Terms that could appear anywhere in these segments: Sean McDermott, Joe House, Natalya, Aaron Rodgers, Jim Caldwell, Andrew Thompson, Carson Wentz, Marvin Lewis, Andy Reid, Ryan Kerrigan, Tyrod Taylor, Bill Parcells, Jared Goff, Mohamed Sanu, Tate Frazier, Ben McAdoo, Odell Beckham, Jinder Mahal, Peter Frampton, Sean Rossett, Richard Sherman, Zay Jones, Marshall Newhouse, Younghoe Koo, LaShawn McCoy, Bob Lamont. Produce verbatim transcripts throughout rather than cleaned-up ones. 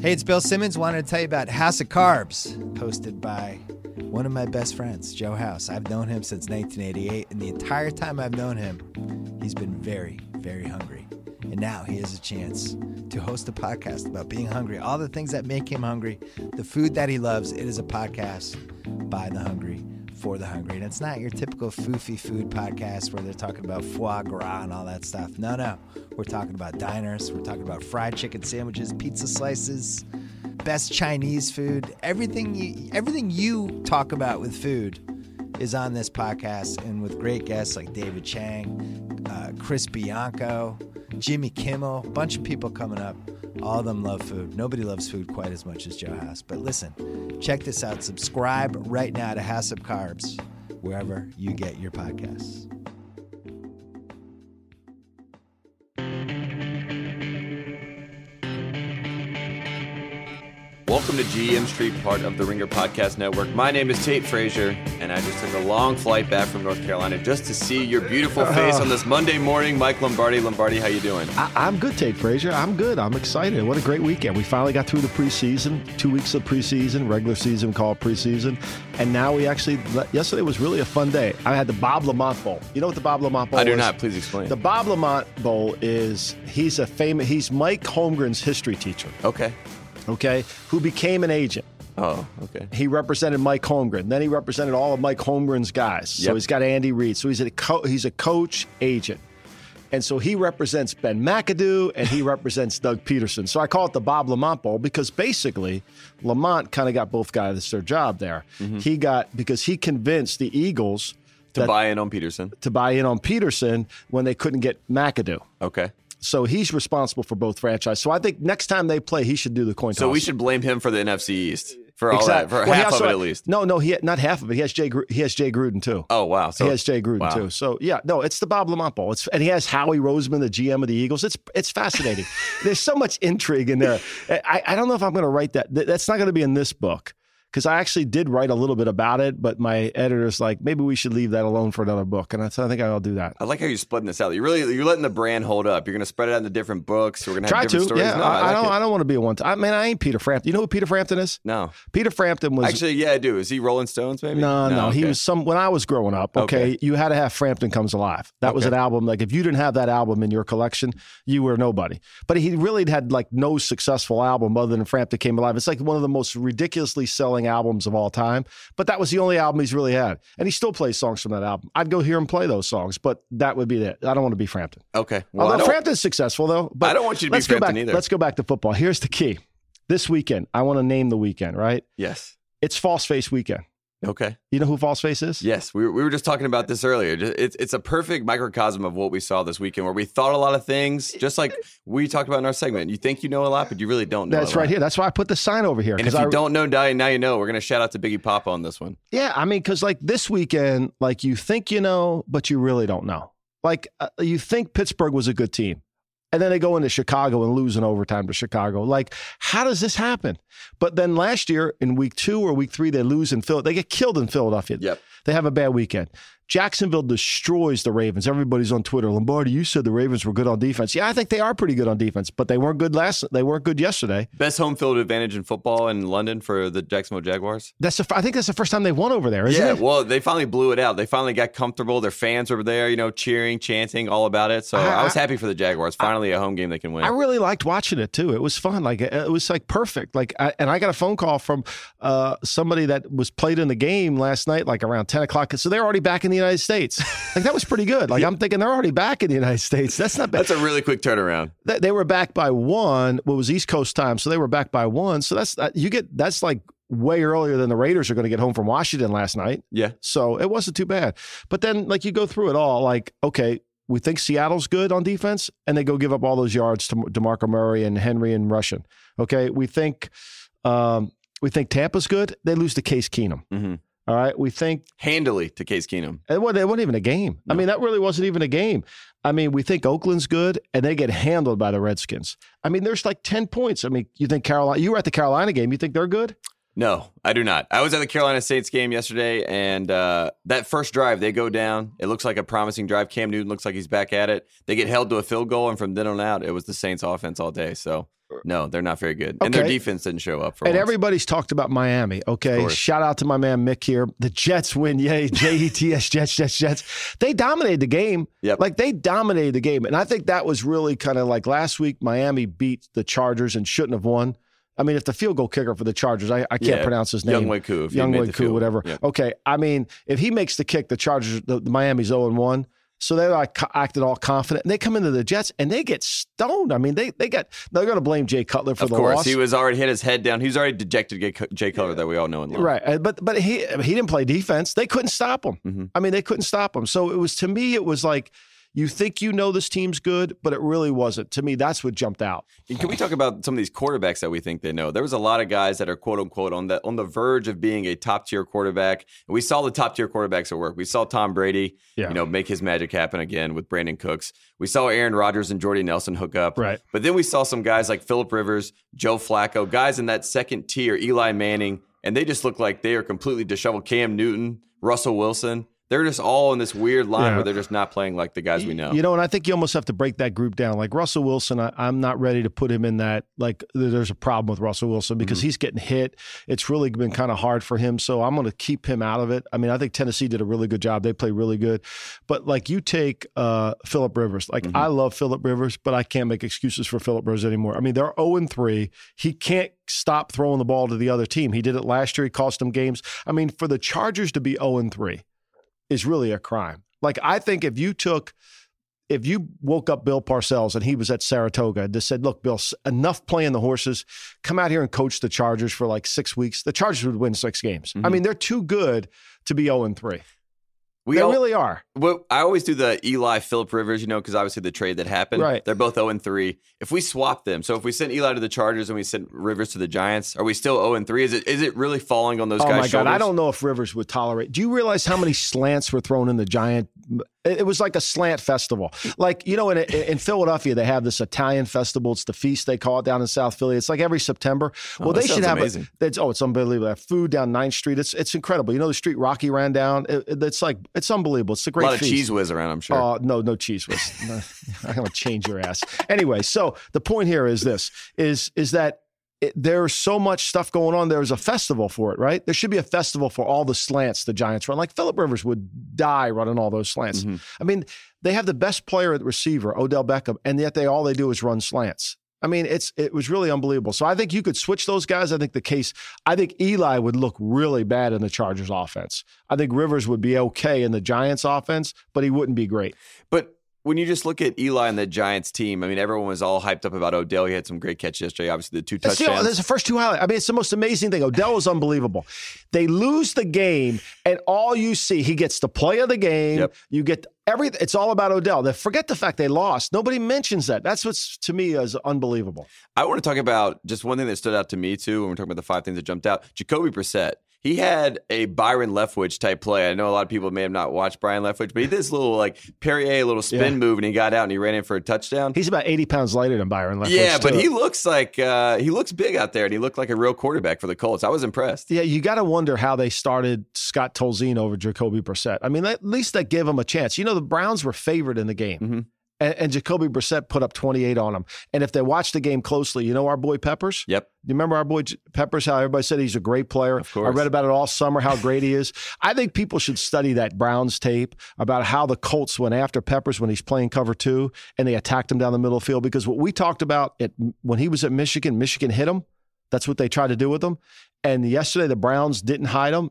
Hey, it's Bill Simmons. Wanted to tell you about House of Carbs, posted by one of my best friends, Joe House. I've known him since nineteen eighty-eight, and the entire time I've known him, he's been very, very hungry. And now he has a chance to host a podcast about being hungry, all the things that make him hungry, the food that he loves. It is a podcast by the hungry, for the hungry. And it's not your typical foofy food podcast where they're talking about foie gras and all that stuff. No, no. We're talking about diners. We're talking about fried chicken sandwiches, pizza slices, best Chinese food. Everything you, everything you talk about with food is on this podcast, and with great guests like David Chang, uh, Chris Bianco, Jimmy Kimmel, a bunch of people coming up. All of them love food. Nobody loves food quite as much as Joe House. But listen, check this out. Subscribe right now to House of Carbs, wherever you get your podcasts. Welcome to G M Street, part of the Ringer Podcast Network. My name is Tate Frazier, and I just took a long flight back from North Carolina just to see your beautiful face on this Monday morning. Mike Lombardi, Lombardi, how you doing? I- I'm good, Tate Frazier. I'm good. I'm excited. What a great weekend. We finally got through the preseason, two weeks of preseason, regular season, call preseason, and now we actually, yesterday was really a fun day. I had the Bob Lamont Bowl. You know what the Bob Lamont Bowl is? I do is? not. Please explain. The Bob Lamont Bowl is, he's a famous, he's Mike Holmgren's history teacher. Okay. Okay, who became an agent. Oh, okay. He represented Mike Holmgren. Then he represented all of Mike Holmgren's guys. So yep. He's got Andy Reid. So he's a co- he's a coach agent. And so he represents Ben McAdoo, and he represents Doug Peterson. So I call it the Bob Lamont Bowl because basically Lamont kind of got both guys their job there. Mm-hmm. He got, because he convinced the Eagles to that, buy in on Peterson. To buy in on Peterson when they couldn't get McAdoo. Okay. So he's responsible for both franchises. So I think next time they play, he should do the coin toss. So we should blame him for the N F C East, for all exactly. that, for well, half also, of it at least. No, no, he not half of it. He has Jay, he has Jay Gruden, too. Oh, wow. So, he has Jay Gruden, wow. too. So, yeah, no, it's the Bob Lamont Bowl. It's, and he has Howie Roseman, the G M of the Eagles. It's it's fascinating. There's so much intrigue in there. I, I don't know if I'm going to write that. That's not going to be in this book. Because I actually did write a little bit about it, but my editor's like, maybe we should leave that alone for another book. And I, so I think I'll do that. I like how you're splitting this out. You're really you're letting the brand hold up. You're going to spread it out into different books. We're going to have Try different to. stories. Yeah, no, I, I, like don't, I don't want to be a one time. I, man, I ain't Peter Frampton. You know who Peter Frampton is? No. Peter Frampton was... Actually, yeah, I do. Is he Rolling Stones, maybe? No, no. no okay. He was some... When I was growing up, okay, okay. you had to have Frampton Comes Alive. That okay. was an album. Like, if you didn't have that album in your collection, you were nobody. But he really had, like, no successful album other than Frampton Came Alive. It's like one of the most ridiculously selling albums of all time, but that was the only album he's really had, and he still plays songs from that album. I'd go hear him play those songs, but that would be it. I don't want to be Frampton. Okay, well, although Frampton's successful though, but I don't want you to be Frampton back, either. Let's go back to football. Here's the key: this weekend, I want to name the weekend, right? Yes, it's False Face weekend. Okay, you know who False Face is? Yes, we were, we were just talking about this earlier. It's it's a perfect microcosm of what we saw this weekend, where we thought a lot of things, just like we talked about in our segment. You think you know a lot, but you really don't know. That's right here. That's why I put the sign over here. And if you I, don't know, now you know. We're gonna shout out to Biggie Papa on this one. Yeah, I mean, because like this weekend, like you think you know, but you really don't know. Like uh, you think Pittsburgh was a good team. And then they go into Chicago and lose in overtime to Chicago. Like, how does this happen? But then last year in week two or week three, they lose in Philadelphia. They get killed in Philadelphia. Yep. They have a bad weekend. Jacksonville destroys the Ravens. Everybody's on Twitter. Lombardi, you said the Ravens were good on defense. Yeah, I think they are pretty good on defense, but they weren't good last. They weren't good yesterday. Best home field advantage in football in London for the Jacksonville Jaguars. That's a, I think that's the first time they won over there, isn't yeah, it? Yeah, well, they finally blew it out. They finally got comfortable. Their fans were there, you know, cheering, chanting, all about it. So I, I was happy for the Jaguars. Finally, I, a home game they can win. I really liked watching it too. It was fun. Like it, it was like perfect. Like, I, and I got a phone call from uh, somebody that was played in the game last night, like around ten o'clock. So they're already back in the United States. Like that was pretty good. Like I'm thinking they're already back in the United States. That's not bad. That's a really quick turnaround. They, they were back by one. What was East Coast time? So they were back by one. So that's uh, you get that's like way earlier than the Raiders are going to get home from Washington last night. Yeah. So it wasn't too bad. But then like you go through it all. Like okay, we think Seattle's good on defense, and they go give up all those yards to DeMarco Murray and Henry and Russian. Okay, we think um, we think Tampa's good. They lose to Case Keenum. Mm-hmm. All right, we think... Handily to Case Keenum. It wasn't, it wasn't even a game. No. I mean, that really wasn't even a game. I mean, we think Oakland's good, and they get handled by the Redskins. I mean, there's like ten points. I mean, you think Carolina... You were at the Carolina game. You think they're good? No, I do not. I was at the Carolina Saints game yesterday, and uh, that first drive, they go down. It looks like a promising drive. Cam Newton looks like he's back at it. They get held to a field goal, and from then on out, it was the Saints offense all day. So, no, they're not very good. Okay. And their defense didn't show up for And once. Everybody's talked about Miami, okay? Shout out to my man Mick here. The Jets win, yay, J E T S, Jets, Jets, Jets. They dominated the game. Yep. Like, they dominated the game. And I think that was really kind of like last week, Miami beat the Chargers and shouldn't have won. I mean, if the field goal kicker for the Chargers, I, I can't yeah, pronounce his name. Younghoe Koo. Younghoe Koo, whatever. Yeah. Okay, I mean, if he makes the kick, the Chargers, the, the Miami's oh and one. So they like acted all confident, and they come into the Jets and they get stoned. I mean, they they got they're going to blame Jay Cutler for the loss. Of course, he was already hit his head down. He's already dejected Jay Cutler yeah. that we all know and love. Right, but but he he didn't play defense. They couldn't stop him. Mm-hmm. I mean, they couldn't stop him. So it was to me, it was like. You think you know this team's good, but it really wasn't. To me, that's what jumped out. And can we talk about some of these quarterbacks that we think they know? There was a lot of guys that are, quote unquote, on the, on the verge of being a top-tier quarterback. And we saw the top-tier quarterbacks at work. We saw Tom Brady yeah. you know, make his magic happen again with Brandon Cooks. We saw Aaron Rodgers and Jordy Nelson hook up. Right. But then we saw some guys like Philip Rivers, Joe Flacco, guys in that second tier, Eli Manning, and they just look like they are completely disheveled. Cam Newton, Russell Wilson. They're just all in this weird line yeah. where they're just not playing like the guys we know. You know, and I think you almost have to break that group down. Like Russell Wilson, I, I'm not ready to put him in that. Like there's a problem with Russell Wilson because mm-hmm. he's getting hit. It's really been kind of hard for him. So I'm going to keep him out of it. I mean, I think Tennessee did a really good job. They play really good. But like you take uh, Philip Rivers. Like mm-hmm. I love Philip Rivers, but I can't make excuses for Philip Rivers anymore. I mean, they're oh and three. He can't stop throwing the ball to the other team. He did it last year. He cost them games. I mean, for the Chargers to be oh and three. Is really a crime. Like I think if you took, if you woke up Bill Parcells and he was at Saratoga and just said, look, Bill, enough playing the horses, come out here and coach the Chargers for like six weeks, the Chargers would win six games. Mm-hmm. I mean, they're too good to be oh and three. We they all, really are. Well, I always do the Eli, Philip Rivers, you know, because obviously the trade that happened, right. They're both oh and three. If we swap them, so if we send Eli to the Chargers and we send Rivers to the Giants, are we still oh and three? Is it is it really falling on those oh guys' shoulders? Oh, my God. I don't know if Rivers would tolerate. Do you realize how many slants were thrown in the Giant? It was like a slant festival. Like, you know, in, in Philadelphia, they have this Italian festival. It's the feast, they call it, down in South Philly. It's like every September. Well, oh, they should have amazing. A, it's, oh, it's unbelievable. They have food down ninth street. It's it's incredible. You know, the street Rocky ran down. It, it's like, it's unbelievable. It's a great feast. A lot feast. Of cheese whiz around, I'm sure. Uh, no, no cheese whiz. No, I'm going to change your ass. Anyway, so the point here is this, is, is that It, there's so much stuff going on. There's a festival for it, right? There should be a festival for all the slants the Giants run. Like Philip Rivers would die running all those slants. Mm-hmm. I mean, they have the best player at receiver, Odell Beckham, and yet they all they do is run slants. I mean, it's it was really unbelievable. So I think you could switch those guys. I think the case, I think Eli would look really bad in the Chargers offense. I think Rivers would be okay in the Giants offense, but he wouldn't be great. But when you just look at Eli and the Giants team, I mean, everyone was all hyped up about Odell. He had some great catches yesterday. Obviously, the two touchdowns. Still, that's the first two highlights. I mean, it's the most amazing thing. Odell was unbelievable. They lose the game, and all you see, he gets the play of the game. Yep. You get everything. It's all about Odell. They forget the fact they lost. Nobody mentions that. That's what's, to me, is unbelievable. I want to talk about just one thing that stood out to me, too, when we're talking about the five things that jumped out. Jacoby Brissett. He had a Byron Leftwich type play. I know a lot of people may have not watched Byron Leftwich, but he did this little like Perrier, little spin yeah. move, and he got out and he ran in for a touchdown. He's about eighty pounds lighter than Byron Leftwich. Yeah, but too. he looks like uh, he looks big out there, and he looked like a real quarterback for the Colts. I was impressed. Yeah, you got to wonder how they started Scott Tolzien over Jacoby Brissett. I mean, at least that gave him a chance. You know, the Browns were favored in the game. Mm-hmm. And, and Jacoby Brissett put up twenty-eight on him. And if they watch the game closely, you know our boy Peppers? Yep. You remember our boy J- Peppers, how everybody said he's a great player? Of course. I read about it all summer, how great he is. I think people should study that Browns tape about how the Colts went after Peppers when he's playing cover two, and they attacked him down the middle of the field. Because what we talked about at, when he was at Michigan, Michigan hit him. That's what they tried to do with him. And yesterday, the Browns didn't hide him.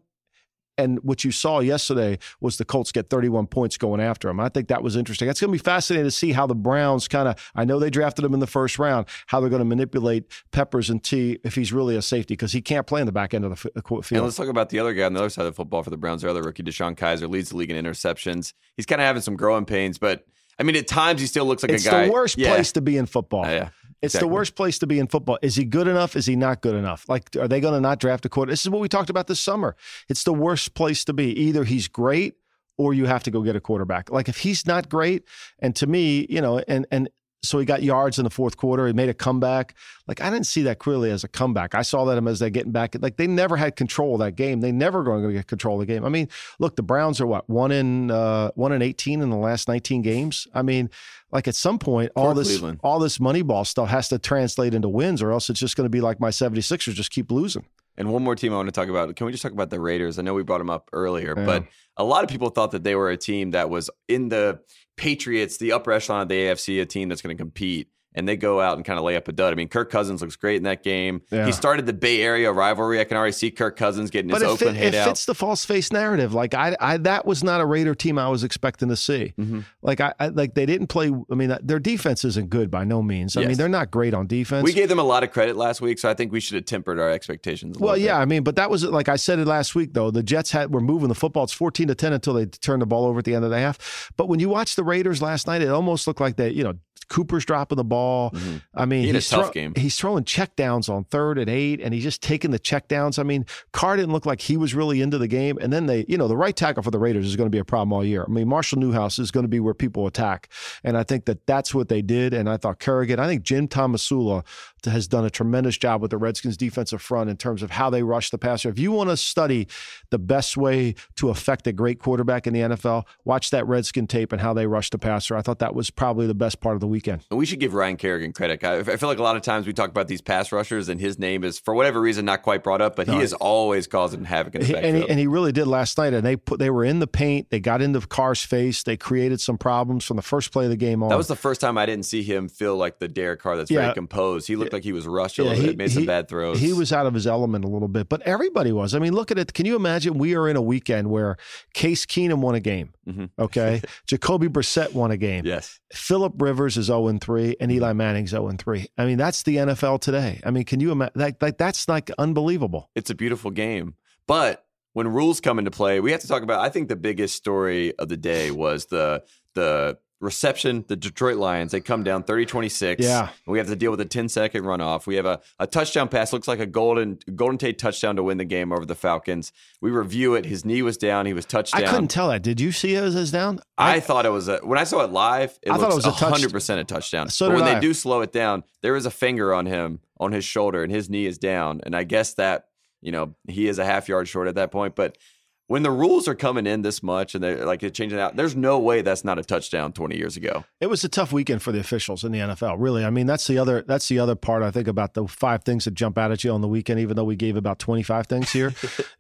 And what you saw yesterday was the Colts get thirty-one points going after him. I think that was interesting. It's going to be fascinating to see how the Browns kind of, I know they drafted him in the first round, how they're going to manipulate Peppers and T if he's really a safety, because he can't play in the back end of the field. And let's talk about the other guy on the other side of the football for the Browns, their other rookie, Deshaun Kaiser, leads the league in interceptions. He's kind of having some growing pains, but I mean, at times he still looks like it's a guy. It's the worst yeah. place to be in football. Uh, yeah. It's exactly. the worst place to be in football. Is he good enough? Is he not good enough? Like, are they going to not draft a quarterback? This is what we talked about this summer. It's the worst place to be. Either he's great or you have to go get a quarterback. Like, if he's not great, and to me, you know, and and So he got yards in the fourth quarter. He made a comeback. Like, I didn't see that clearly as a comeback. I saw that him as they're getting back. Like, they never had control of that game. They never going to get control of the game. I mean, look, the Browns are what, one in uh, one in eighteen in the last nineteen games. I mean, like at some point, all Poor this Cleveland. all this Moneyball stuff has to translate into wins, or else it's just going to be like my 76ers, just keep losing. And one more team I want to talk about. Can we just talk about the Raiders? I know we brought them up earlier, yeah. but a lot of people thought that they were a team that was in the Patriots, the upper echelon of the A F C, a team that's going to compete. And they go out and kind of lay up a dud. I mean, Kirk Cousins looks great in that game. Yeah. He started the Bay Area rivalry. I can already see Kirk Cousins getting his Oakland hate out. But it fits the false face narrative. Like, I, I, that was not a Raider team I was expecting to see. Mm-hmm. Like, I, I, like they didn't play. I mean, their defense isn't good by no means. Yes. I mean, they're not great on defense. We gave them a lot of credit last week, so I think we should have tempered our expectations a little bit. Well, yeah, I mean, but that was, like I said it last week, though. The Jets had were moving the football. It's fourteen to ten until they turned the ball over at the end of the half. But when you watch the Raiders last night, it almost looked like they, you know, Cooper's dropping the ball. Mm-hmm. I mean, he he's, a tough throw, game. he's throwing checkdowns on third and eight, and he's just taking the checkdowns. I mean, Carr didn't look like he was really into the game. And then they, you know, the right tackle for the Raiders is going to be a problem all year. I mean, Marshall Newhouse is going to be where people attack. And I think that that's what they did. And I thought Kerrigan, I think Jim Tomasulo has done a tremendous job with the Redskins defensive front in terms of how they rush the passer. If you want to study the best way to affect a great quarterback in the N F L, watch that Redskin tape and how they rush the passer. I thought that was probably the best part of the weekend. We should give Ryan Kerrigan credit. I, I feel like a lot of times we talk about these pass rushers and his name is, for whatever reason, not quite brought up, but no, he is always causing havoc in the backfield. And he, and he really did last night. And they put they were in the paint. They got into Carr's face. They created some problems from the first play of the game on. That was the first time I didn't see him feel like the Derek Carr that's yeah. very composed. He looked like he was rushed a yeah, little he, bit, made he, some bad throws. He was out of his element a little bit, but everybody was. I mean, look at it. Can you imagine we are in a weekend where Case Keenum won a game, mm-hmm. okay? Jacoby Brissett won a game. Yes. Philip Rivers is oh and three, and Eli Manning's oh and three. I mean, that's the N F L today. I mean, can you imagine? Like, like, that's like unbelievable. It's a beautiful game. But when rules come into play, we have to talk about, I think the biggest story of the day was the the reception, the Detroit Lions. They come down thirty twenty-six. Yeah. We have to deal with a ten-second runoff. We have a, a touchdown pass. Looks like a Golden Golden Tate touchdown to win the game over the Falcons. We review it. His knee was down. He was touched down. I couldn't tell that. Did you see it as down? I, I thought it was a – when I saw it live, it I looks it was one hundred percent a, a touchdown. So but when I. they do slow it down, there is a finger on him, on his shoulder, and his knee is down. And I guess that, you know, he is a half yard short at that point. But – when the rules are coming in this much and they're like changing out, there's no way that's not a touchdown twenty years ago. It was a tough weekend for the officials in the N F L, really. I mean, that's the other that's the other part, I think, about the five things that jump out at you on the weekend, even though we gave about twenty-five things here,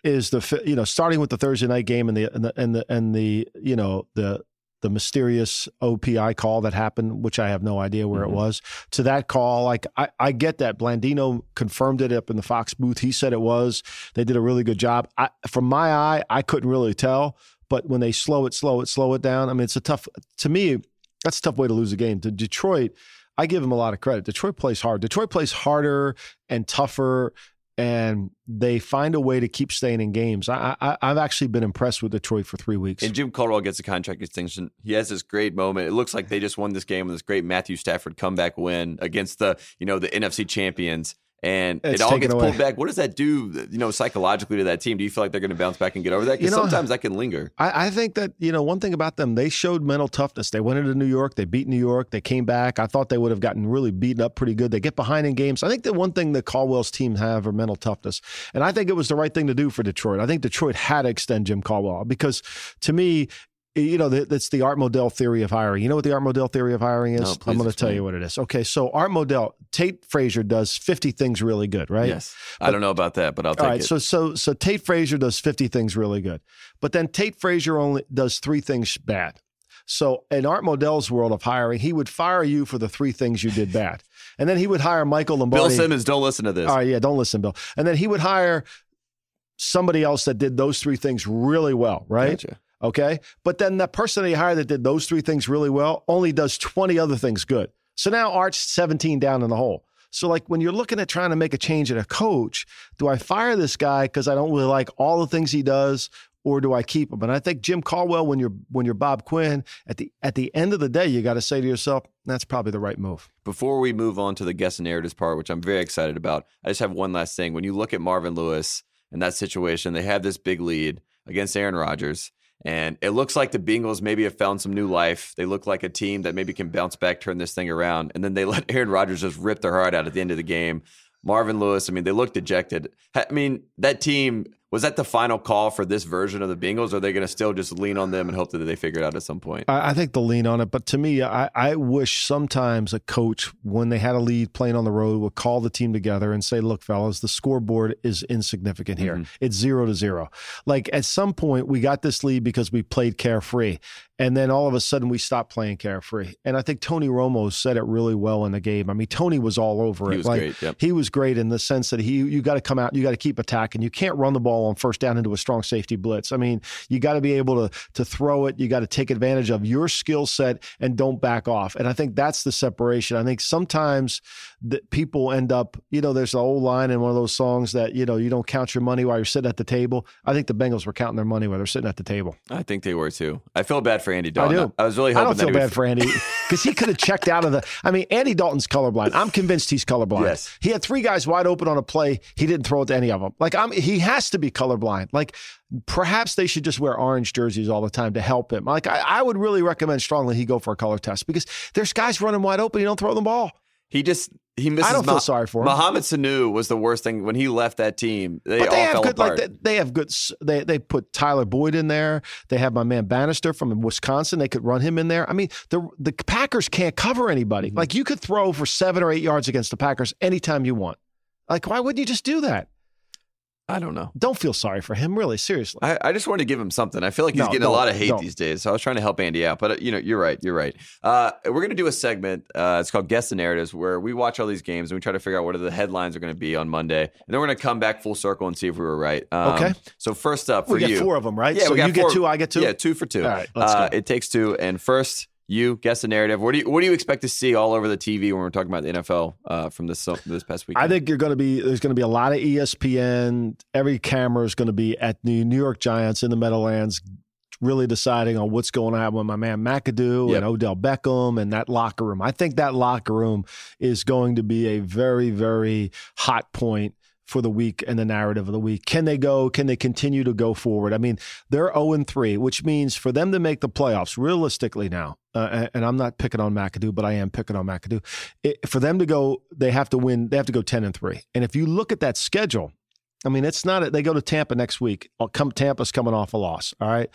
is the, you know, starting with the Thursday night game and the and the and the, and the you know, the the mysterious O P I call that happened, which I have no idea where mm-hmm. it was, to that call. Like, I, I get that. Blandino confirmed it up in the Fox booth. He said it was. They did a really good job. I, from my eye, I couldn't really tell. But when they slow it, slow it, slow it down, I mean, it's a tough – to me, that's a tough way to lose a game. To Detroit, I give them a lot of credit. Detroit plays hard. Detroit plays harder and tougher, and they find a way to keep staying in games. I, I, I've actually been impressed with Detroit for three weeks. And Jim Caldwell gets a contract extension. He has this great moment. It looks like they just won this game with this great Matthew Stafford comeback win against the, you know, the N F C champions. And it's it all gets away. pulled back. What does that do, you know, psychologically to that team? Do you feel like they're going to bounce back and get over that? Because you know, sometimes that can linger. I, I think that, you know, one thing about them, they showed mental toughness. They went into New York. They beat New York. They came back. I thought they would have gotten really beaten up pretty good. They get behind in games. I think the one thing that Caldwell's team have are mental toughness. And I think it was the right thing to do for Detroit. I think Detroit had to extend Jim Caldwell because, to me, you know, that's the Art Modell theory of hiring. You know what the Art Modell theory of hiring is? No, I'm going to tell you what it is. Okay, so Art Modell, Tate Frazier does fifty things really good, right? Yes. But, I don't know about that, but I'll take it. All right, it. So, so, so Tate Frazier does fifty things really good. But then Tate Frazier only does three things bad. So in Art Modell's world of hiring, he would fire you for the three things you did bad. And then he would hire Michael Lombardi. Bill Simmons, don't listen to this. All right, yeah, don't listen, Bill. And then he would hire somebody else that did those three things really well, right? Gotcha. Okay, but then the person that he hired that did those three things really well only does twenty other things good. So now Art's seventeen down in the hole. So like when you're looking at trying to make a change in a coach, do I fire this guy because I don't really like all the things he does, or do I keep him? And I think Jim Caldwell, when you're when you're Bob Quinn, at the at the end of the day, you got to say to yourself, that's probably the right move. Before we move on to the guest and narratives part, which I'm very excited about, I just have one last thing. When you look at Marvin Lewis and that situation, they have this big lead against Aaron Rodgers. And it looks like the Bengals maybe have found some new life. They look like a team that maybe can bounce back, turn this thing around. And then they let Aaron Rodgers just rip their heart out at the end of the game. Marvin Lewis, I mean, they look dejected. I mean, that team, was that the final call for this version of the Bengals? Or are they going to still just lean on them and hope that they figure it out at some point? I think they'll lean on it. But to me, I, I wish sometimes a coach, when they had a lead playing on the road, would call the team together and say, look, fellas, the scoreboard is insignificant here. Mm-hmm. It's zero to zero. Like at some point, we got this lead because we played carefree. And then all of a sudden, we stopped playing carefree. And I think Tony Romo said it really well in the game. I mean, Tony was all over it. He was like, great. Yep. He was great in the sense that he, you got to come out, you got to keep attacking. You can't run the ball on first down into a strong safety blitz. I mean, you got to be able to, to throw it. You got to take advantage of your skill set and don't back off. And I think that's the separation. I think sometimes that people end up, you know, there's an old line in one of those songs that, you know, you don't count your money while you're sitting at the table. I think the Bengals were counting their money while they're sitting at the table. I think they were too. I feel bad for Andy Dalton. I do. I was really hoping I don't feel that bad was... for Andy because he could have checked out of the, I mean, Andy Dalton's colorblind. I'm convinced he's colorblind. Yes. He had three guys wide open on a play. He didn't throw it to any of them. Like I'm, he has to be colorblind. Like perhaps they should just wear orange jerseys all the time to help him. Like I, I would really recommend strongly he go for a color test because there's guys running wide open. You don't throw the ball. He just, he misses. I don't Ma- feel sorry for him. Mohamed Sanu was the worst thing when he left that team. They but they all have fell good, apart. Like, they, they have good. They they put Tyler Boyd in there. They have my man Bannister from Wisconsin. They could run him in there. I mean, the the Packers can't cover anybody. Mm-hmm. Like you could throw for seven or eight yards against the Packers anytime you want. Like why wouldn't you just do that? I don't know. Don't feel sorry for him, really, seriously. I, I just wanted to give him something. I feel like he's no, getting a lot of hate don't. these days, so I was trying to help Andy out. But, you know, you're right, you're right. Uh, we're going to do a segment. Uh, it's called Guess the Narratives, where we watch all these games and we try to figure out what the headlines are going to be on Monday. And then we're going to come back full circle and see if we were right. Um, okay. So first up for we you. We get four of them, right? Yeah, so we got you four, get two, I get two? Yeah, two for two. All right, let's uh, go. It takes two. And first, you guess the narrative. What do you what do you expect to see all over the T V when we're talking about the N F L uh, from this this past weekend? I think you're going to be there's going to be a lot of E S P N. Every camera is going to be at the New York Giants in the Meadowlands, really deciding on what's going on with my man McAdoo yep. and Odell Beckham and that locker room. I think that locker room is going to be a very very hot point for the week and the narrative of the week. Can they go? Can they continue to go forward? I mean, they're oh and three, which means for them to make the playoffs realistically now, uh, and I'm not picking on McAdoo, but I am picking on McAdoo. It, for them to go, they have to win. They have to go ten and three. And if you look at that schedule, I mean, it's not, they go to Tampa next week. Come, Tampa's coming off a loss. All right.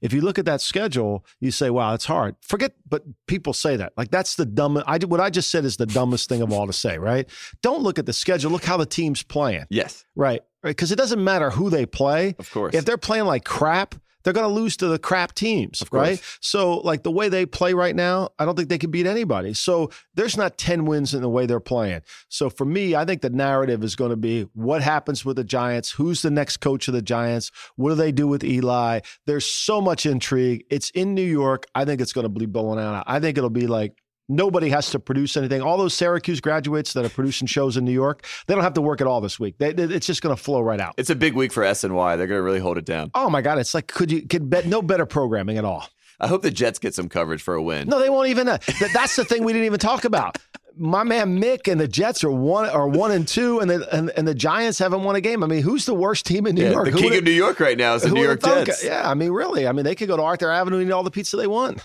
If you look at that schedule, you say, wow, it's hard. Forget, but people say that. Like, that's the dumbest. I, what I just said is the dumbest thing of all to say, right? Don't look at the schedule. Look how the team's playing. Yes. Right. Right. Because it doesn't matter who they play. Of course. If they're playing like crap, they're going to lose to the crap teams, right? So, like, the way they play right now, I don't think they can beat anybody. So, there's not ten wins in the way they're playing. So, for me, I think the narrative is going to be what happens with the Giants? Who's the next coach of the Giants? What do they do with Eli? There's so much intrigue. It's in New York. I think it's going to be blowing out. I think it'll be like, nobody has to produce anything. All those Syracuse graduates that are producing shows in New York, they don't have to work at all this week. They, it's just going to flow right out. It's a big week for S N Y. They're going to really hold it down. Oh, my God. It's like, could you could bet no better programming at all. I hope the Jets get some coverage for a win. No, they won't even. Uh, that, that's the thing we didn't even talk about. My man Mick and the Jets are one are one and two, and the and, and the Giants haven't won a game. I mean, who's the worst team in New yeah, York? The king of New York right now is the New York Jets. Yeah, I mean, really. I mean, they could go to Arthur Avenue and eat all the pizza they want.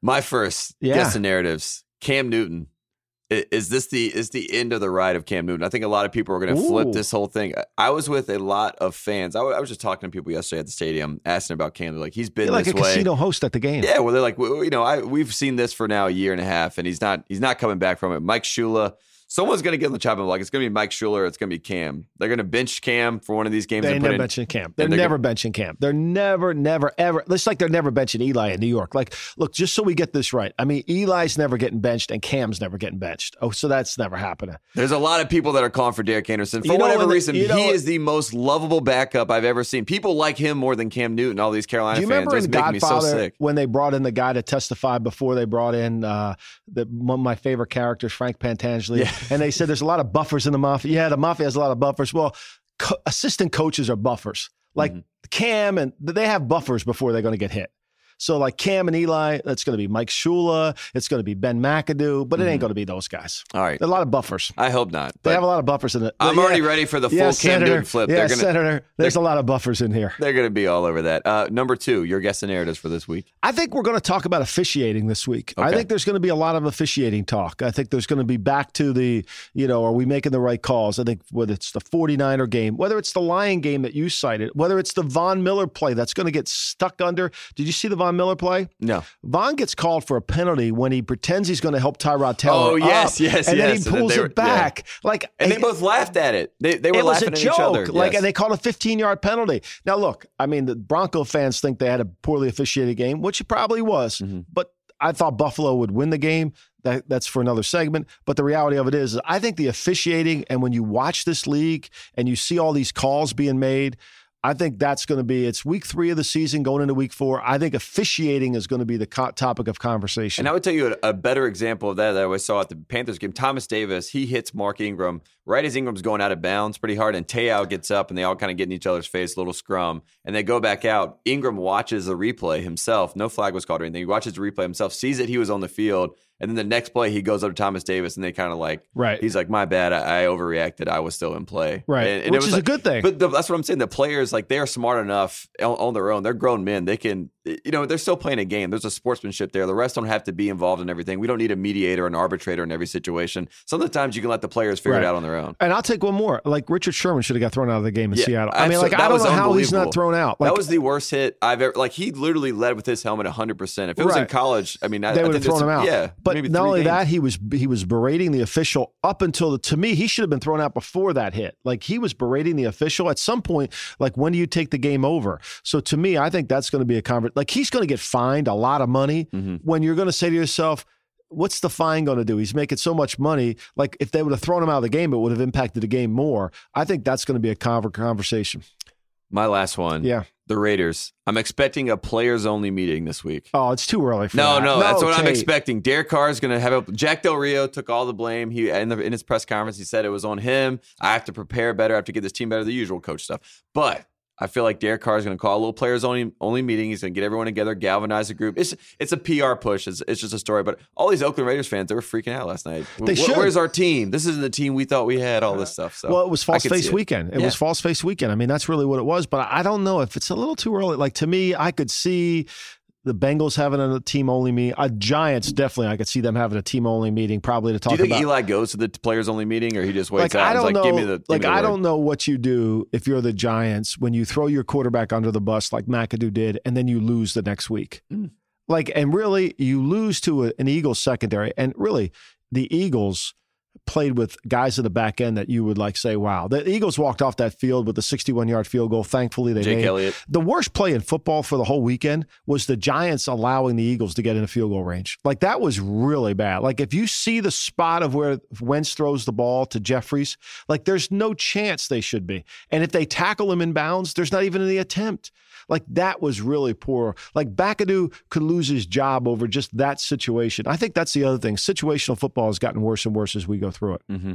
My first yeah. guess the narratives, Cam Newton. Is this the is the end of the ride of Cam Newton? I think a lot of people are going to flip this whole thing. I was with a lot of fans. I, w- I was just talking to people yesterday at the stadium, asking about Cam. They're like, he's been like this way. Like a casino host at the game. Yeah, well, they're like, well, you know, I, we've seen this for now a year and a half, and he's not he's not coming back from it. Mike Shula. Someone's going to get on the chopping block. It's going to be Mike Shula. It's going to be Cam. They're going to bench Cam for one of these games. They never benching Cam. They're, they're never gonna... benching Cam. They're never, never, ever. It's like they're never benching Eli in New York. Like, look, just so we get this right. I mean, Eli's never getting benched and Cam's never getting benched. Oh, so that's never happening. There's a lot of people that are calling for Derek Anderson. For you know, whatever the, reason, you know, he is the most lovable backup I've ever seen. People like him more than Cam Newton, all these Carolina fans. Do you remember fans. in Godfather, so sick. when they brought in the guy to testify before they brought in uh, the, one of my favorite characters, Frank Pantangeli? Yeah. And they said there's a lot of buffers in the Mafia. Yeah, the Mafia has a lot of buffers. Well, co- assistant coaches are buffers. Like mm-hmm. Cam, and they have buffers before they're going to get hit. So like Cam and Eli, that's going to be Mike Shula. It's going to be Ben McAdoo, but it mm-hmm. ain't going to be those guys. All right. A lot of buffers. I hope not. They have a lot of buffers in it. I'm yeah, already ready for the full yeah, Cam Senator, Newton flip. Yeah, they're gonna, Senator, there's a lot of buffers in here. They're going to be all over that. Uh, number two, your guest and narratives for this week. I think we're going to talk about officiating this week. Okay. I think there's going to be a lot of officiating talk. I think there's going to be back to the, you know, are we making the right calls? I think whether it's the forty-niner game, whether it's the Lion game that you cited, whether it's the Von Miller play that's going to get stuck under. Did you see the Von Miller play? No. Von gets called for a penalty when he pretends he's going to help Tyrod Taylor. Oh, yes, up, yes, and yes. And then he pulls were, it back. Yeah. Like, and they I, both laughed at it. They, they were laughing at joke. each other. It was a joke. Like, yes. And they called a fifteen-yard penalty. Now, look, I mean, the Bronco fans think they had a poorly officiated game, which it probably was. Mm-hmm. But I thought Buffalo would win the game. That, that's for another segment. But the reality of it is, is, I think the officiating, and when you watch this league and you see all these calls being made, I think that's going to be, it's week three of the season going into week four. I think officiating is going to be the co- topic of conversation. And I would tell you a, a better example of that that I saw at the Panthers game. Thomas Davis, he hits Mark Ingram right as Ingram's going out of bounds pretty hard, and Te'o gets up, and they all kind of get in each other's face, little scrum, and they go back out. Ingram watches the replay himself. No flag was called or anything. He watches the replay himself, sees that he was on the field, and then the next play, he goes up to Thomas Davis, and they kind of like, right. he's like, my bad, I, I overreacted. I was still in play. Right, and, and which it was is like, a good thing. But the, that's what I'm saying. The players, like, they're smart enough on, on their own. They're grown men. They can, you know, they're still playing a game. There's a sportsmanship there. The refs don't have to be involved in everything. We don't need a mediator, an arbitrator in every situation. Sometimes you can let the players figure right. it out on their own. And I'll take one more. Like, Richard Sherman should have got thrown out of the game in yeah, Seattle. I mean, like, I don't know how he's not thrown out. Like, that was the worst hit I've ever, like, he literally led with his helmet one hundred percent. If it was right. in college, I mean, I, they would have thrown him out. Yeah. But not only games. that, he was he was berating the official up until, the, to me, he should have been thrown out before that hit. Like, he was berating the official at some point. Like, when do you take the game over? So to me, I think that's going to be a conversation. Like, he's going to get fined a lot of money mm-hmm. when you're going to say to yourself, what's the fine going to do? He's making so much money. Like, if they would have thrown him out of the game, it would have impacted the game more. I think that's going to be a conversation. My last one. Yeah. The Raiders. I'm expecting a players-only meeting this week. Oh, it's too early for no, that. No, no, that's what Tate. I'm expecting. Derek Carr is going to have a... Jack Del Rio took all the blame. He in, the, in his press conference, he said it was on him. I have to prepare better. I have to get this team better. The usual coach stuff. But I feel like Derek Carr is going to call a little players-only only meeting. He's going to get everyone together, galvanize the group. It's it's a P R push. It's, it's just a story. But all these Oakland Raiders fans, they were freaking out last night. They w- where's our team? This isn't the team we thought we had, all this stuff. So well, it was False Face weekend. It yeah. was False Face weekend. I mean, that's really what it was. But I don't know if it's a little too early. Like, to me, I could see the Bengals having a team-only meeting. A Giants, definitely, I could see them having a team-only meeting probably to talk about. Do you think about, Eli goes to the players-only meeting, or he just waits like, out I don't and is like, know, give me the give Like, me the I word. don't know what you do if you're the Giants when you throw your quarterback under the bus like McAdoo did, and then you lose the next week. Mm. Like, and really, you lose to a, an Eagles secondary. And really, the Eagles played with guys at the back end that you would like say, wow. The Eagles walked off that field with a sixty-one-yard field goal. Thankfully, they Jake made Elliott. The worst play in football for the whole weekend was the Giants allowing the Eagles to get in a field goal range. Like, that was really bad. Like, if you see the spot of where Wentz throws the ball to Jeffries, like, there's no chance they should be. And if they tackle him in bounds, there's not even any attempt. Like, that was really poor. Like, McAdoo could lose his job over just that situation. I think that's the other thing. Situational football has gotten worse and worse as we go through it. Mm-hmm.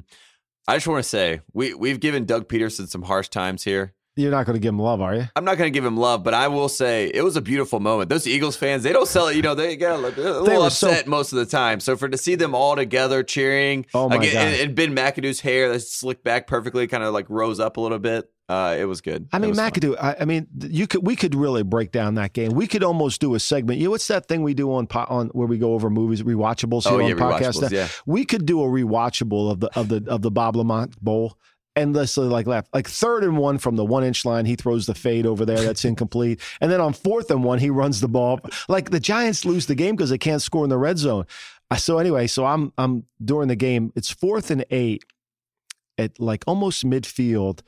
I just want to say, we, we've given Doug Peterson some harsh times here. You're not going to give him love, are you? I'm not going to give him love, but I will say it was a beautiful moment. Those Eagles fans, they don't sell it. You know, they got a little they upset so... most of the time. So for to see them all together cheering, oh my again, God. And, and Ben McAdoo's hair that's slicked back perfectly, kind of like rose up a little bit. Uh, it was good. I mean, McAdoo, I, I mean, you could we could really break down that game. We could almost do a segment. You know, what's that thing we do on on where we go over movies, rewatchables here oh, on yeah, podcast? Yeah. We could do a rewatchable of the of the of the Bob Lamont Bowl. Endlessly, like left, like third and one from the one inch line, he throws the fade over there. That's incomplete. And then on fourth and one, he runs the ball. Like, the Giants lose the game because they can't score in the red zone. So anyway, so I'm I'm during the game. It's fourth and eight at like almost midfield.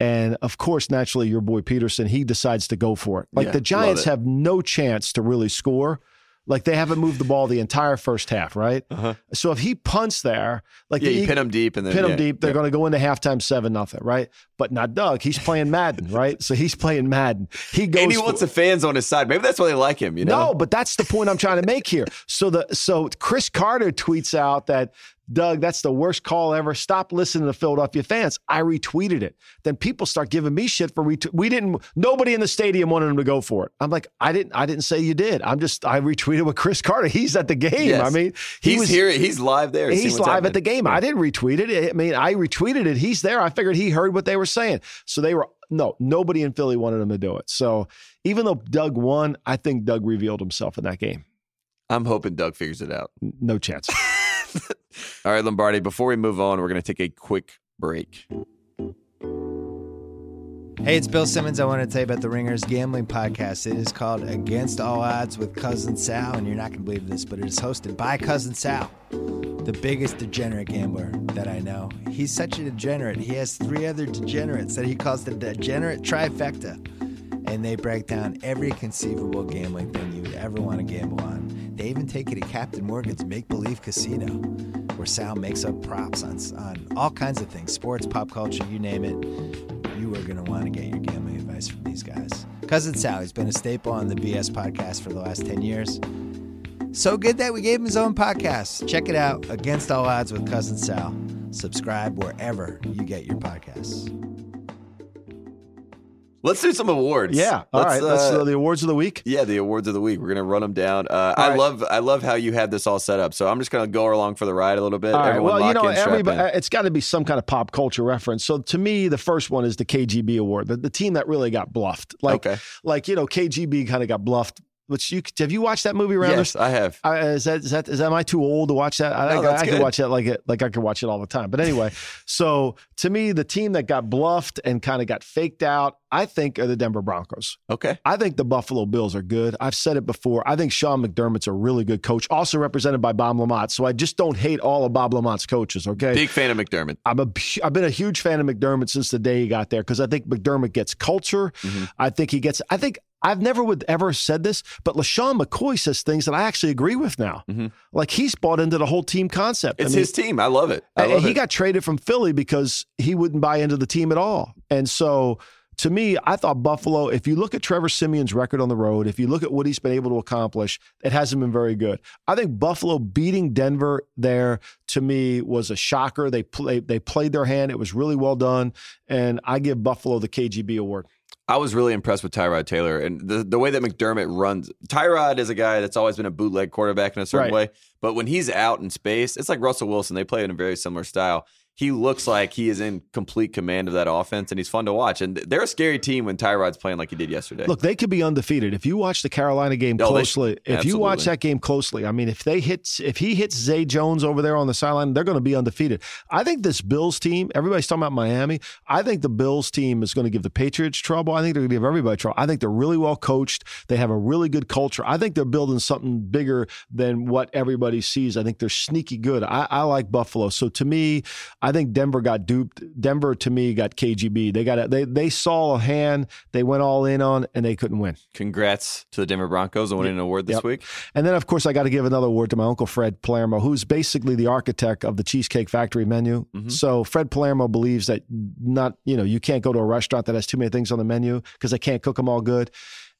And, of course, naturally, your boy Peterson, he decides to go for it. Like, yeah, the Giants have no chance to really score. Like, they haven't moved the ball the entire first half, right? Uh-huh. So if he punts there, like, yeah, the you Eagles, pin him deep, and then pin yeah, him deep, they're yeah. going to go into halftime seven nothing, right? But not Doug. He's playing Madden, right? So he's playing Madden. He goes, and he wants for, the fans on his side. Maybe that's why they like him. You know? No, but that's the point I'm trying to make here. So the so Chris Carter tweets out that Doug, that's the worst call ever. Stop listening to Philadelphia fans. I retweeted it. Then people start giving me shit for retweet. We didn't, nobody in the stadium wanted him to go for it. I'm like, I didn't, I didn't say you did. I'm just, I retweeted with Chris Carter. He's at the game. Yes. I mean, he he's was here. He's live there. He's live happening. At the game. Yeah. I didn't retweet it. I mean, I retweeted it. He's there. I figured he heard what they were saying. So they were, no, nobody in Philly wanted him to do it. So even though Doug won, I think Doug revealed himself in that game. I'm hoping Doug figures it out. No chance. All right, Lombardi, before we move on, we're going to take a quick break. Hey, it's Bill Simmons. I want to tell you about the Ringer's Gambling Podcast. It is called Against All Odds with Cousin Sal, and you're not going to believe this, but it is hosted by Cousin Sal, the biggest degenerate gambler that I know. He's such a degenerate. He has three other degenerates that he calls the degenerate trifecta, and they break down every conceivable gambling thing you would ever want to gamble on. They even take you to Captain Morgan's make-believe casino, where Sal makes up props on, on all kinds of things, sports, pop culture, you name it. You are going to want to get your gambling advice from these guys. Cousin Sal, he's been a staple on the B S podcast for the last ten years. So good that we gave him his own podcast. Check it out, Against All Odds with Cousin Sal. Subscribe wherever you get your podcasts. Let's do some awards. Yeah. All let's, right. Let's do uh, the awards of the week. Yeah, the awards of the week. We're going to run them down. Uh, I right. love I love how you had this all set up. So I'm just going to go along for the ride a little bit. All right. Well, you know, in, everybody, it's got to be some kind of pop culture reference. So to me, the first one is the K G B award, the, the team that really got bluffed. Like, okay. like you know, K G B kind of got bluffed. Which you have you watched that movie? Around yes, I have. I, is that is that is that am I too old to watch that? I, no, I, I could watch that like it like I could watch it all the time. But anyway, so to me, the team that got bluffed and kind of got faked out, I think, are the Denver Broncos. Okay, I think the Buffalo Bills are good. I've said it before. I think Sean McDermott's a really good coach, also represented by Bob Lamont. So I just don't hate all of Bob Lamont's coaches. Okay, big fan of McDermott. I'm a I've been a huge fan of McDermott since the day he got there because I think McDermott gets culture. Mm-hmm. I think he gets. I think. I've never would ever said this, but LaShawn McCoy says things that I actually agree with now. Mm-hmm. Like he's bought into the whole team concept. It's I mean, his team. I love it. I love he it. got traded from Philly because he wouldn't buy into the team at all. And so to me, I thought Buffalo, if you look at Trevor Simeon's record on the road, if you look at what he's been able to accomplish, it hasn't been very good. I think Buffalo beating Denver there, to me, was a shocker. They, play, they played their hand. It was really well done. And I give Buffalo the K G B award. I was really impressed with Tyrod Taylor and the, the way that McDermott runs. Tyrod is a guy that's always been a bootleg quarterback in a certain right. way, but when he's out in space, it's like Russell Wilson. They play in a very similar style. He looks like he is in complete command of that offense, and he's fun to watch. And they're a scary team when Tyrod's playing like he did yesterday. Look, they could be undefeated. If you watch the Carolina game no, closely, they, if you watch that game closely, I mean, if they hit, if he hits Zay Jones over there on the sideline, they're going to be undefeated. I think this Bills team, everybody's talking about Miami. I think the Bills team is going to give the Patriots trouble. I think they're going to give everybody trouble. I think they're really well coached. They have a really good culture. I think they're building something bigger than what everybody sees. I think they're sneaky good. I, I like Buffalo. So to me, I think Denver got duped. Denver, to me, got K G B. They got a, they they saw a hand they went all in on, and they couldn't win. Congrats to the Denver Broncos on winning yep. an award this yep. week. And then, of course, I got to give another award to my uncle Fred Palermo, who's basically the architect of the Cheesecake Factory menu. Mm-hmm. So Fred Palermo believes that not you know you can't go to a restaurant that has too many things on the menu because they can't cook them all good.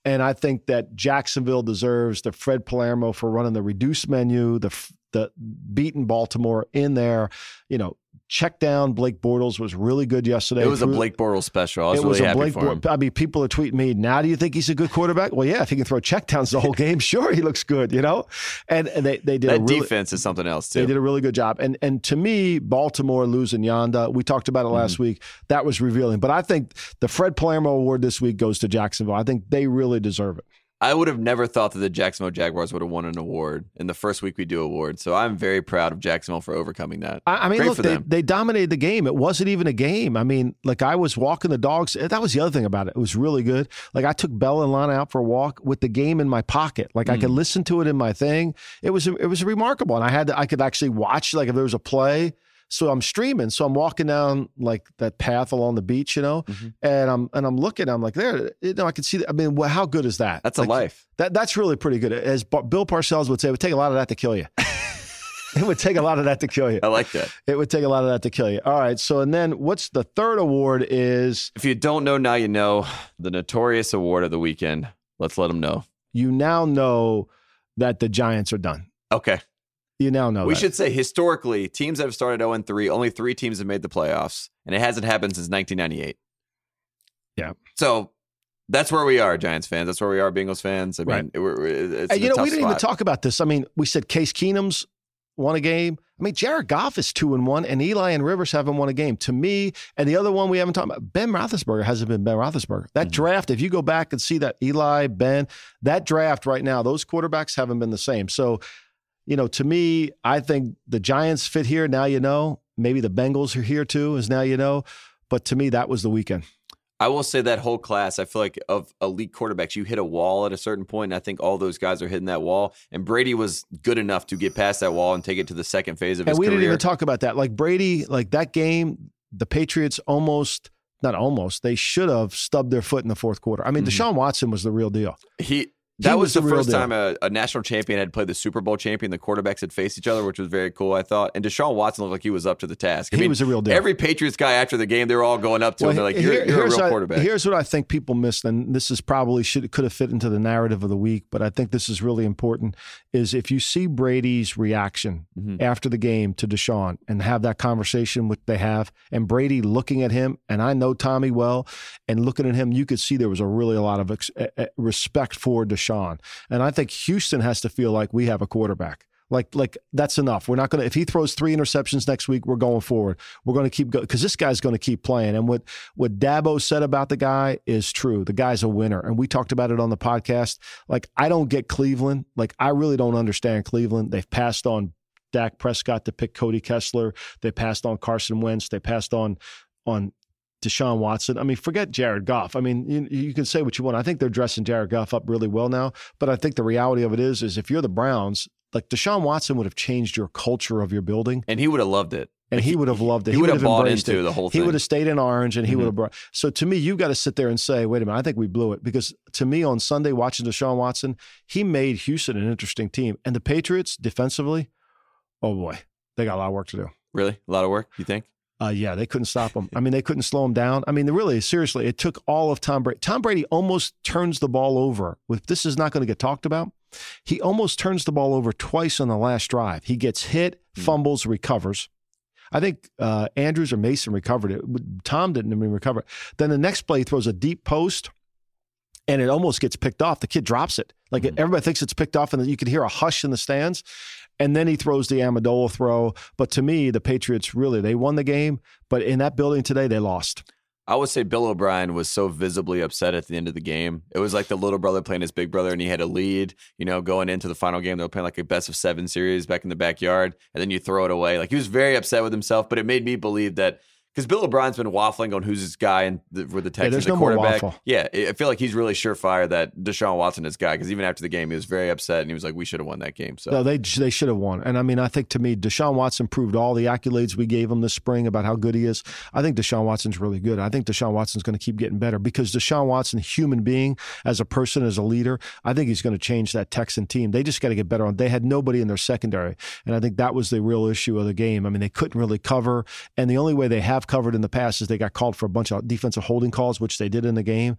And I think that Jacksonville deserves the Fred Palermo for running the reduced menu, the the beaten Baltimore in there, you know. Check down Blake Bortles was really good yesterday. It was a Blake Bortles special. I was, it was really a happy Blake for him. Bo- I mean, people are tweeting me, now do you think he's a good quarterback? Well, yeah, if he can throw checkdowns the whole game, sure, he looks good, you know? And, and they, they did that a really, defense is something else, too. They did a really good job. And and to me, Baltimore losing Yonda, we talked about it last mm-hmm. week, that was revealing. But I think the Fred Palermo Award this week goes to Jacksonville. I think they really deserve it. I would have never thought that the Jacksonville Jaguars would have won an award in the first week we do awards. So I'm very proud of Jacksonville for overcoming that. I mean, Great look, they, they dominated the game. It wasn't even a game. I mean, like I was walking the dogs. That was the other thing about it. It was really good. Like I took Bella and Lana out for a walk with the game in my pocket. Like mm. I could listen to it in my thing. It was it was remarkable. And I had to, I could actually watch like if there was a play. So I'm streaming. So I'm walking down like that path along the beach, you know, mm-hmm. and I'm and I'm looking. I'm like, there, you know, I can see that. I mean, well, how good is that? That's like, a life. That that's really pretty good. As Bill Parcells would say, it would take a lot of that to kill you. It would take a lot of that to kill you. I like that. It would take a lot of that to kill you. All right. So and then what's the third award is? If you don't know, now you know. The notorious award of the weekend. Let's let them know. You now know that the Giants are done. Okay. You now know we that. Should say historically, teams that have started oh and three, only three teams have made the playoffs, and it hasn't happened since nineteen ninety-eight. Yeah. So that's where we are, Giants fans. That's where we are, Bengals fans. I right. mean, we're, it's and, you know, we didn't spot. even talk about this. I mean, we said Case Keenum's won a game. I mean, Jared Goff is two and one, and Eli and Rivers haven't won a game. To me, and the other one we haven't talked about, Ben Roethlisberger hasn't been Ben Roethlisberger. That mm-hmm. draft, if you go back and see that Eli, Ben, that draft right now, those quarterbacks haven't been the same. So, you know, to me, I think the Giants fit here. Now you know. Maybe the Bengals are here too, is now you know. But to me, that was the weekend. I will say that whole class, I feel like, of elite quarterbacks, you hit a wall at a certain point, and I think all those guys are hitting that wall. And Brady was good enough to get past that wall and take it to the second phase of his career. And we didn't even talk about that. Like Brady, like that game, the Patriots almost, not almost, they should have stubbed their foot in the fourth quarter. I mean, mm-hmm. Deshaun Watson was the real deal. He That he was, was the, the first deal. time a, a national champion had played the Super Bowl champion. The quarterbacks had faced each other, which was very cool, I thought. And Deshaun Watson looked like he was up to the task. I he mean, was a real deal. Every Patriots guy after the game, they were all going up to well, him. They're like, you're, here, you're a real quarterback. I, here's what I think people missed, and this is probably should could have fit into the narrative of the week, but I think this is really important, is if you see Brady's reaction mm-hmm. after the game to Deshaun and have that conversation which they have, and Brady looking at him, and I know Tommy well, and looking at him, you could see there was a really a lot of ex- a, a respect for Deshaun. Deshaun. And I think Houston has to feel like we have a quarterback. Like, like that's enough. We're not going to, if he throws three interceptions next week, we're going forward. We're going to keep going because this guy's going to keep playing. And what, what Dabo said about the guy is true. The guy's a winner. And we talked about it on the podcast. Like, I don't get Cleveland. Like, I really don't understand Cleveland. They've passed on Dak Prescott to pick Cody Kessler. They passed on Carson Wentz. They passed on, on, Deshaun Watson. I mean, forget Jared Goff. I mean, you, you can say what you want. I think they're dressing Jared Goff up really well now, but I think the reality of it is, is if you're the Browns, like Deshaun Watson would have changed your culture of your building. And he would have loved it. And like he, he would have loved it. He, he would have bought into it. The whole thing. He would have stayed in orange and he mm-hmm. would have brought. So to me, you got to sit there and say, wait a minute, I think we blew it. Because to me on Sunday, watching Deshaun Watson, he made Houston an interesting team. And the Patriots defensively, oh boy, they got a lot of work to do. Really? A lot of work, you think? Uh, yeah, they couldn't stop him. I mean, they couldn't slow him down. I mean, really, seriously, it took all of Tom Brady. Tom Brady almost turns the ball over. With this is not going to get talked about. He almost turns the ball over twice on the last drive. He gets hit, fumbles, recovers. I think uh, Andrews or Mason recovered it. Tom didn't even recover it. Then the next play, he throws a deep post, and it almost gets picked off. The kid drops it. Like mm-hmm. everybody thinks it's picked off, and you can hear a hush in the stands. And then he throws the Amendola throw. But to me, the Patriots really, they won the game. But in that building today, they lost. I would say Bill O'Brien was so visibly upset at the end of the game. It was like the little brother playing his big brother, and he had a lead, you know, going into the final game. They were playing like a best of seven series back in the backyard, and then you throw it away. Like, he was very upset with himself, but it made me believe that because Bill O'Brien's been waffling on who's his guy and the, with the Texans, yeah, the no quarterback. Yeah, I feel like he's really surefire that Deshaun Watson is guy, because even after the game, he was very upset and he was like, we should have won that game. So no, they they should have won. And I mean, I think to me, Deshaun Watson proved all the accolades we gave him this spring about how good he is. I think Deshaun Watson's really good. I think Deshaun Watson's going to keep getting better because Deshaun Watson, human being, as a person, as a leader, I think he's going to change that Texan team. They just got to get better on. They had nobody in their secondary. And I think that was the real issue of the game. I mean, they couldn't really cover. And the only way they have covered in the past is they got called for a bunch of defensive holding calls, which they did in the game.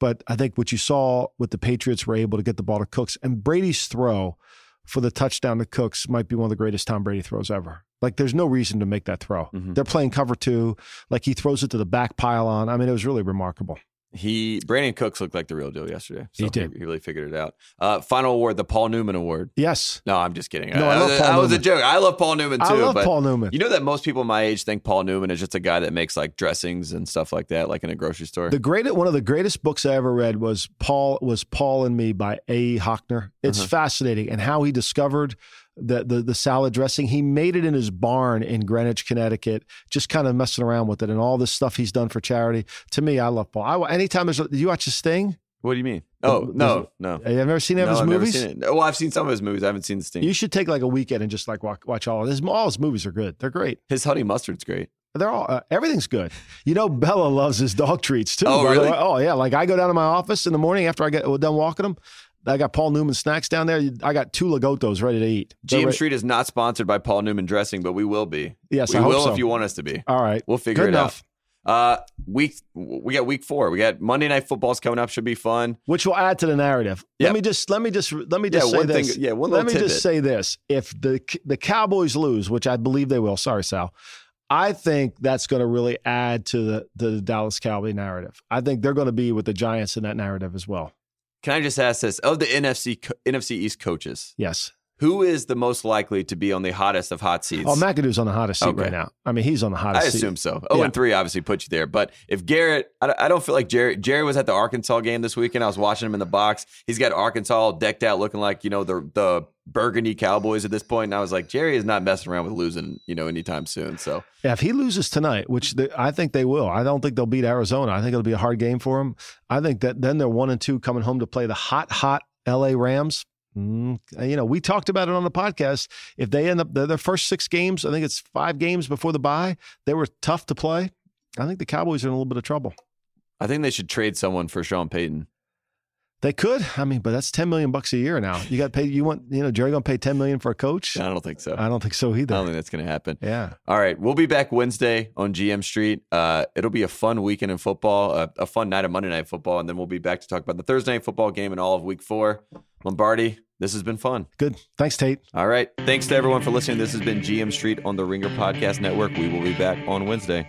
But I think what you saw with the Patriots were able to get the ball to Cooks. And Brady's throw for the touchdown to Cooks might be one of the greatest Tom Brady throws ever. Like, there's no reason to make that throw. Mm-hmm. They're playing cover two. Like, he throws it to the back pylon. I mean, it was really remarkable. He Brandon Cooks looked like the real deal yesterday. So he did. He really figured it out. Uh, final award, the Paul Newman Award. Yes. No, I'm just kidding. No, I, I love Paul Newman. That was a joke. I love Paul Newman too. I love but Paul Newman. You know that most people my age think Paul Newman is just a guy that makes like dressings and stuff like that, like in a grocery store. The great one of the greatest books I ever read was Paul was Paul and Me by A. Hockner. It's uh-huh. fascinating, and how he discovered The, the the salad dressing. He made it in his barn in Greenwich, Connecticut, just kind of messing around with it, and all this stuff he's done for charity. To me, I love Paul. I, anytime there's, you watch this thing? What do you mean? Oh, no, no. Have you ever seen any no, of his I've movies? Never seen it. Well, I've seen some of his movies. I haven't seen Sting. You should take like a weekend and just like walk, watch all of his, all his movies are good. They're great. His Honey Mustard's great. They're all, uh, everything's good. You know, Bella loves his dog treats too. Oh, brother. Really? Oh, yeah. Like, I go down to my office in the morning after I get done walking them. I got Paul Newman snacks down there. I got two Lagotos ready to eat. G M Street is not sponsored by Paul Newman dressing, but we will be. Yes, we I hope will so. If you want us to be. All right, we'll figure Good it enough. out. Uh, week we got week four. We got Monday Night Football's coming up. Should be fun, which will add to the narrative. Yep. Let me just let me just let me just yeah, say one this. Thing, yeah, one let me tidbit. just say this. If the the Cowboys lose, which I believe they will, sorry Sal, I think that's going to really add to the to the Dallas Cowboy narrative. I think they're going to be with the Giants in that narrative as well. Can I just ask this? Of the N F C N F C East coaches, yes, who is the most likely to be on the hottest of hot seats? Oh, McAdoo's on the hottest seat okay. right now. I mean, he's on the hottest I seat. I assume so. Oh, yeah. And three obviously put you there. But if Garrett, I, I don't feel like Jerry, Jerry was at the Arkansas game this weekend. I was watching him in the box. He's got Arkansas decked out looking like, you know, the the burgundy Cowboys at this point. And I was like, Jerry is not messing around with losing, you know, anytime soon. So yeah, if he loses tonight, which they, I think they will, I don't think they'll beat Arizona. I think it'll be a hard game for them. I think that then they're one and two coming home to play the hot, hot L A Rams. You know, we talked about it on the podcast. If they end up their first six games, I think it's five games before the bye, they were tough to play. I think the Cowboys are in a little bit of trouble. I think they should trade someone for Sean Payton. They could. I mean, but that's ten million bucks a year now. You got paid. You want, you know, Jerry going to pay ten million for a coach? I don't think so. I don't think so either. I don't think that's going to happen. Yeah. All right. We'll be back Wednesday on G M Street. Uh, it'll be a fun weekend in football, a, a fun night of Monday Night Football. And then we'll be back to talk about the Thursday Night Football game and all of week four. Lombardi, this has been fun. Good. Thanks, Tate. All right. Thanks to everyone for listening. This has been G M Street on the Ringer Podcast Network. We will be back on Wednesday.